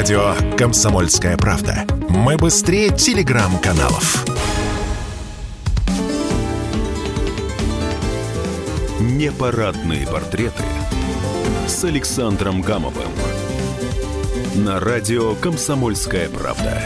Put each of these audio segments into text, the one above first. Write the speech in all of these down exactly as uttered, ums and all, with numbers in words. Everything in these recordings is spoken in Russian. Радио «Комсомольская правда». Мы быстрее телеграм-каналов. Непарадные портреты с Александром Гамовым. На радио «Комсомольская правда».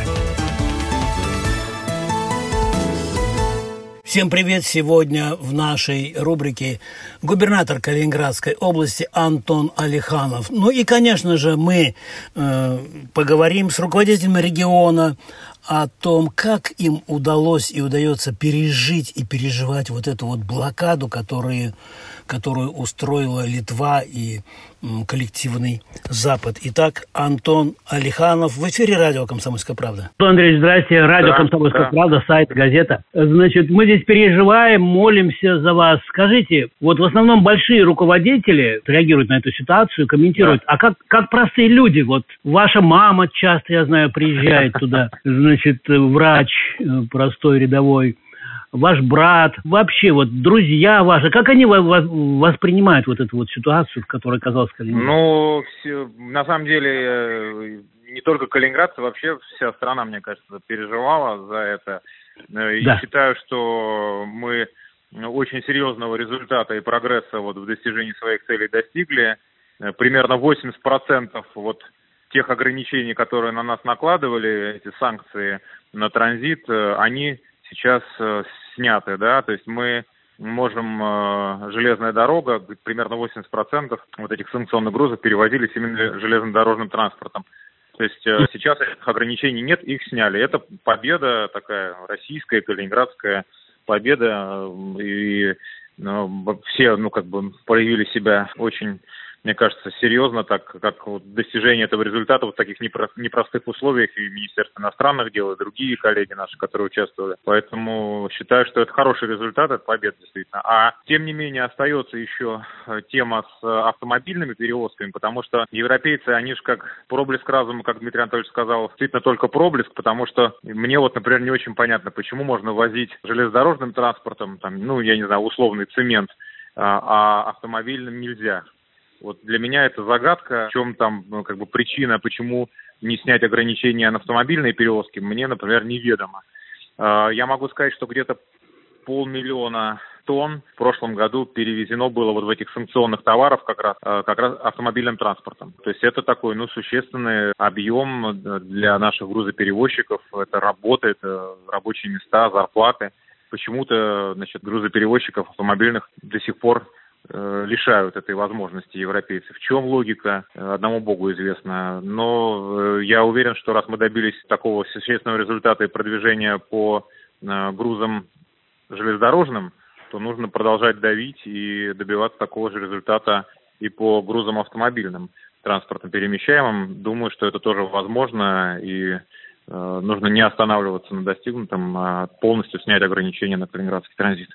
Всем привет! Сегодня в нашей рубрике губернатор Калининградской области Антон Алиханов. Ну и, конечно же, мы э, поговорим с руководителем региона о том, как им удалось и удается пережить и переживать вот эту вот блокаду, которую, которую устроила Литва и м, коллективный Запад. Итак, Антон Алиханов в эфире радио «Комсомольская правда». Антон Андреевич, здрасте. Радио да, «Комсомольская да. правда», сайт, газета. Значит, мы здесь переживаем, молимся за вас. Скажите, вот в основном большие руководители реагируют на эту ситуацию, комментируют. Да. А как, как простые люди? Вот ваша мама часто, я знаю, приезжает туда. Значит, врач простой, рядовой, ваш брат, вообще вот друзья ваши, как они воспринимают вот эту вот ситуацию, в которой оказался Калининград? Ну, все, на самом деле, не только калининградцы, вообще вся страна, мне кажется, переживала за это. И да. считаю, что мы очень серьезного результата и прогресса вот в достижении своих целей достигли. Примерно восемьдесят процентов вот тех ограничений, которые на нас накладывали, эти санкции на транзит, они сейчас сняты, да, то есть мы можем, железная дорога, примерно восемьдесят процентов вот этих санкционных грузов перевозились именно железнодорожным транспортом. То есть сейчас этих ограничений нет, их сняли. Это победа такая российская, калининградская победа, и ну, все, ну, как бы проявили себя очень... Мне кажется, серьезно, так как вот достижение этого результата вот в таких непро- непростых условиях и Министерство иностранных дел, и другие коллеги наши, которые участвовали. Поэтому считаю, что это хороший результат, это победа действительно. А тем не менее остается еще тема с автомобильными перевозками, потому что европейцы, они же как проблеск разума, как Дмитрий Анатольевич сказал, действительно только проблеск, потому что мне вот, например, не очень понятно, почему можно возить железнодорожным транспортом, там, ну, я не знаю, условный цемент, а автомобильным нельзя. Вот для меня это загадка, в чем там ну, как бы причина, почему не снять ограничения на автомобильные перевозки, мне, например, неведомо. Э, я могу сказать, что где-то полмиллиона тонн в прошлом году перевезено было вот в этих санкционных товаров как раз, э, как раз автомобильным транспортом. То есть это такой ну, существенный объем для наших грузоперевозчиков, это работа, это рабочие места, зарплаты. Почему-то значит, грузоперевозчиков автомобильных до сих пор лишают этой возможности европейцев. В чем логика, одному богу известно. Но я уверен, что раз мы добились такого существенного результата и продвижения по грузам железнодорожным, то нужно продолжать давить и добиваться такого же результата и по грузам автомобильным, транспортно перемещаемым. Думаю, что это тоже возможно, и нужно не останавливаться на достигнутом, а полностью снять ограничения на калининградский транзит.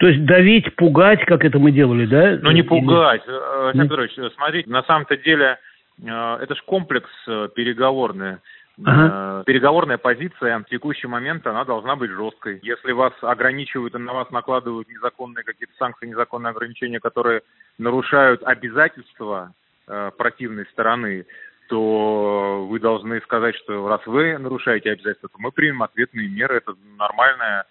То есть давить, пугать, как это мы делали, да? Ну, не пугать. Александр Петрович, смотрите, на самом-то деле, это же комплекс переговорный. Ага. Переговорная позиция в текущий момент, она должна быть жесткой. Если вас ограничивают и на вас накладывают незаконные какие-то санкции, незаконные ограничения, которые нарушают обязательства противной стороны, то вы должны сказать, что раз вы нарушаете обязательства, то мы примем ответные меры. Это нормальная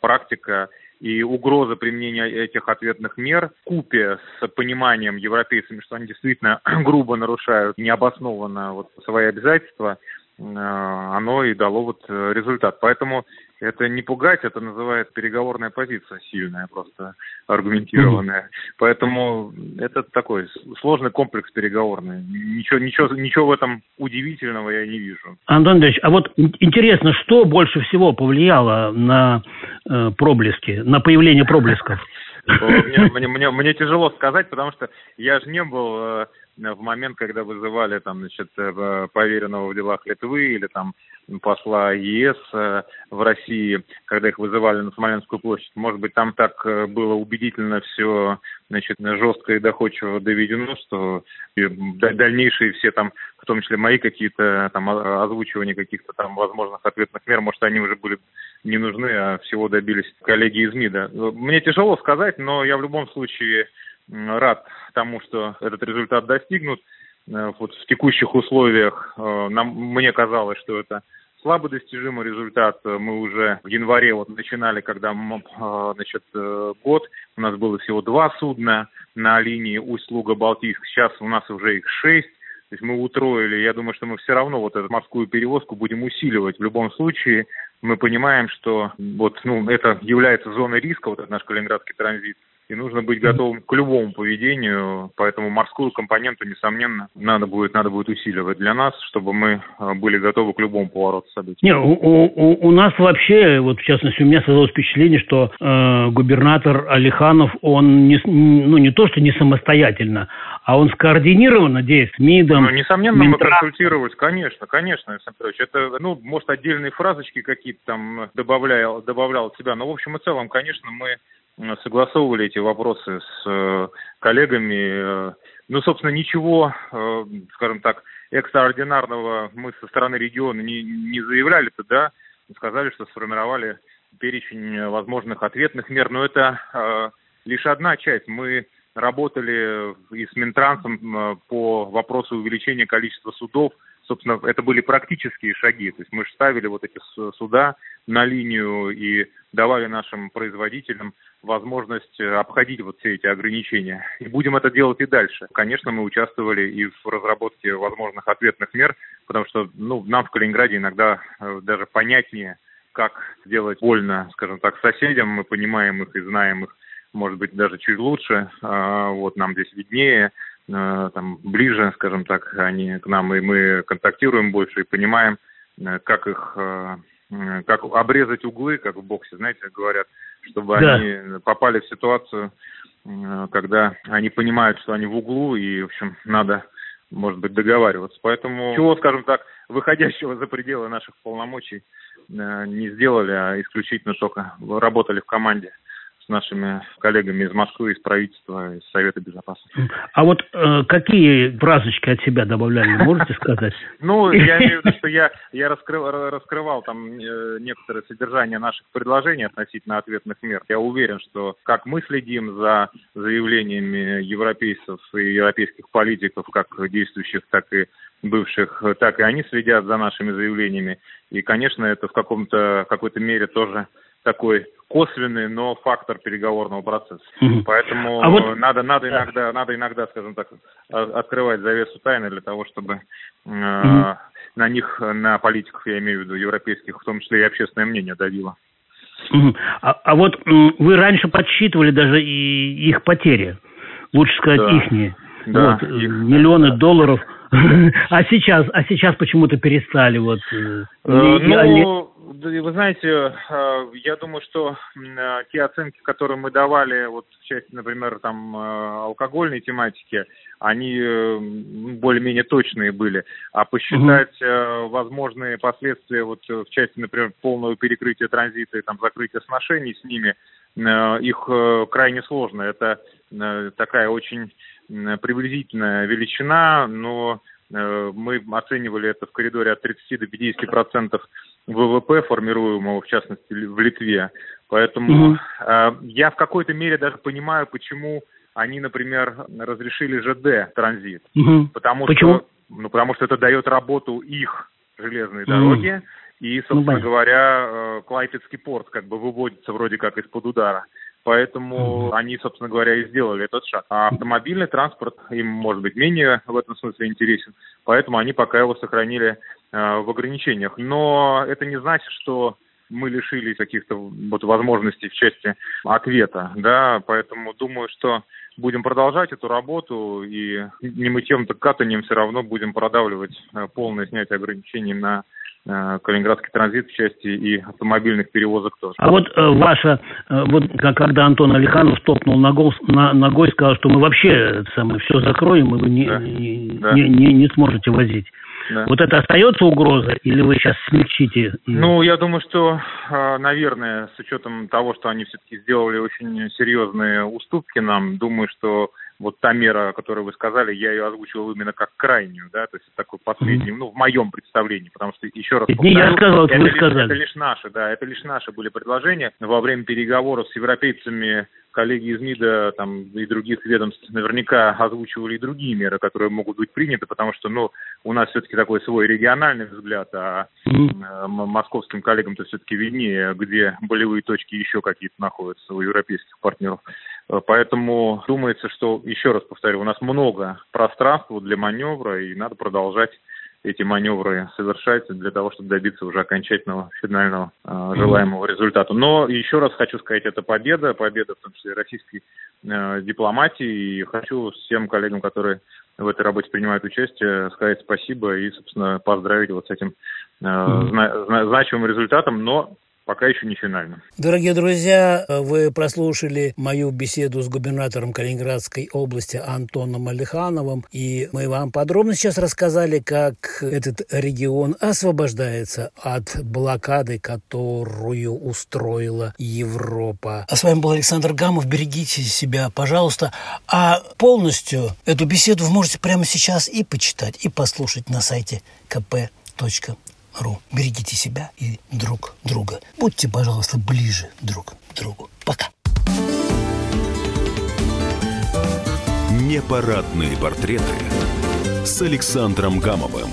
практика. И угроза применения этих ответных мер вкупе с пониманием европейцами, что они действительно грубо нарушают необоснованно вот свои обязательства, оно и дало вот результат. Поэтому это не пугать, это называется переговорная позиция сильная, просто аргументированная. Mm-hmm. Поэтому это такой сложный комплекс переговорный. Ничего, ничего, ничего в этом удивительного я не вижу. Антон Андреевич, а вот интересно, что больше всего повлияло на э, проблески, на появление проблесков? Мне тяжело сказать, потому что я же не был... в момент, когда вызывали там, значит, поверенного в делах Литвы или там посла ЕС в России, когда их вызывали на Смоленскую площадь. Может быть, там так было убедительно все, значит, жестко и доходчиво доведено, что дальнейшие все там, в том числе мои какие-то там озвучивания каких-то там возможных ответных мер, может, они уже были не нужны, а всего добились коллеги из МИДа. Мне тяжело сказать, но я в любом случае рад тому, что этот результат достигнут. вот в текущих условиях нам, мне казалось, что это слабо достижимый результат. Мы уже в январе вот начинали, когда значит, год, у нас было всего два судна на линии Усть-Луга-Балтийск. Сейчас у нас уже их шесть. То есть мы утроили. Я думаю, что мы все равно вот эту морскую перевозку будем усиливать. В любом случае мы понимаем, что вот, ну, это является зоной риска, вот этот наш калининградский транзит. И нужно быть готовым к любому поведению, поэтому морскую компоненту, несомненно, надо будет, надо будет усиливать для нас, чтобы мы были готовы к любому повороту событий. Не, у, у, у нас вообще, вот в частности, у меня создалось впечатление, что э, губернатор Алиханов, он не, ну, не то, что не самостоятельно, а он скоординированно действует с МИДом. Ну, несомненно, Минтра... мы консультировались, конечно, конечно, Александр Петрович. Это, ну, может, отдельные фразочки какие-то там добавлял, добавлял от себя, но в общем и целом, конечно, мы согласовывали эти вопросы с коллегами. Ну, собственно, ничего, скажем так, экстраординарного мы со стороны региона не, не заявляли-то, да, сказали, что сформировали перечень возможных ответных мер, но это лишь одна часть. Мы работали и с Минтрансом по вопросу увеличения количества судов. Собственно, это были практические шаги. То есть мы же ставили вот эти суда на линию и давали нашим производителям возможность обходить вот все эти ограничения. И будем это делать и дальше. Конечно, мы участвовали и в разработке возможных ответных мер, потому что, ну, нам в Калининграде иногда даже понятнее, как сделать больно, скажем так, соседям. Мы понимаем их и знаем их, может быть, даже чуть лучше. Вот нам здесь виднее, там ближе, скажем так, они к нам, и мы контактируем больше и понимаем, как их, как обрезать углы, как в боксе, знаете, говорят, чтобы да. они попали в ситуацию, когда они понимают, что они в углу, и, в общем, надо, может быть, договариваться. Поэтому чего, скажем так, выходящего за пределы наших полномочий не сделали, а исключительно только работали в команде с нашими коллегами из Москвы, из правительства, из Совета Безопасности. А вот э, какие фразочки от себя добавляли, можете сказать? Ну, я имею в виду, что я раскрывал там некоторое содержание наших предложений относительно ответных мер. Я уверен, что как мы следим за заявлениями европейцев и европейских политиков, как действующих, так и бывших, так и они следят за нашими заявлениями. И, конечно, это в каком-то, какой-то мере тоже такой косвенный, но фактор переговорного процесса. Mm-hmm. Поэтому а вот... надо, надо, иногда, надо иногда, скажем так, открывать завесу тайны для того, чтобы э, mm-hmm. на них, на политиков, я имею в виду, европейских, в том числе и общественное мнение давило. Mm-hmm. а, а вот м- вы раньше подсчитывали даже и их потери, лучше сказать, да. ихние. Да, вот, их, миллионы да. долларов. А сейчас, а сейчас почему-то перестали вот. Ну, вы знаете, я думаю, что те оценки, которые мы давали вот в части, например, там алкогольной тематики, они более-менее точные были. А посчитать угу. возможные последствия вот в части, например, полного перекрытия транзита и там закрытия сношений с ними, их крайне сложно. Это такая очень приблизительная величина, но мы оценивали это в коридоре от тридцати до пятидесяти процентов вэ вэ пэ, формируемого, в частности, в Литве. Поэтому mm-hmm. я в какой-то мере даже понимаю, почему они, например, разрешили ЖД-транзит. Mm-hmm. Потому, что, ну, потому что это дает работу их железной mm-hmm. дороге. И, собственно mm-hmm. говоря, Клайпедский порт как бы выводится вроде как из-под удара. Поэтому mm-hmm. они, собственно говоря, и сделали этот шаг. А автомобильный транспорт им, может быть, менее в этом смысле интересен. Поэтому они пока его сохранили э, в ограничениях. Но это не значит, что мы лишились каких-то вот возможностей в части ответа. Да? Поэтому думаю, что будем продолжать эту работу. И не мытьем, так катанием все равно будем продавливать э, полное снятие ограничений на калининградский транзит в части и автомобильных перевозок тоже. А вот э, ваша, э, вот когда Антон Алиханов стопнул ногой, на, ногой сказал, что мы вообще самое, все закроем, и вы не, да. Не, да. Не, не, не сможете возить. Да. Вот это остается угроза, или вы сейчас смягчите? Ну, я думаю, что, наверное, с учетом того, что они все-таки сделали очень серьезные уступки нам, думаю, что вот та мера, о которой вы сказали, я ее озвучивал именно как крайнюю, да, то есть такой последний, ну, в моем представлении, потому что, еще раз повторю, я сказал, это, вы лишь, сказали. это лишь наши, да, это лишь наши были предложения. Во время переговоров с европейцами коллеги из МИДа там, и других ведомств наверняка озвучивали и другие меры, которые могут быть приняты, потому что, ну, у нас все-таки такой свой региональный взгляд, а mm-hmm. московским коллегам-то все-таки виднее, где болевые точки еще какие-то находятся у европейских партнеров. Поэтому думается, что, еще раз повторю, у нас много пространства для маневра, и надо продолжать эти маневры совершать для того, чтобы добиться уже окончательного, финального э, желаемого результата. Но еще раз хочу сказать, это победа, победа в том числе российской э, дипломатии, и хочу всем коллегам, которые в этой работе принимают участие, сказать спасибо и, собственно, поздравить вот с этим э, зна- зна- значимым результатом, но пока еще не финально. Дорогие друзья, вы прослушали мою беседу с губернатором Калининградской области Антоном Алихановым. И мы вам подробно сейчас рассказали, как этот регион освобождается от блокады, которую устроила Европа. А с вами был Александр Гамов. Берегите себя, пожалуйста. А полностью эту беседу вы можете прямо сейчас и почитать, и послушать на сайте ка пэ точка ру. Берегите себя и друг друга. Будьте, пожалуйста, ближе друг к другу. Пока. Непарадные портреты с Александром Гамовым.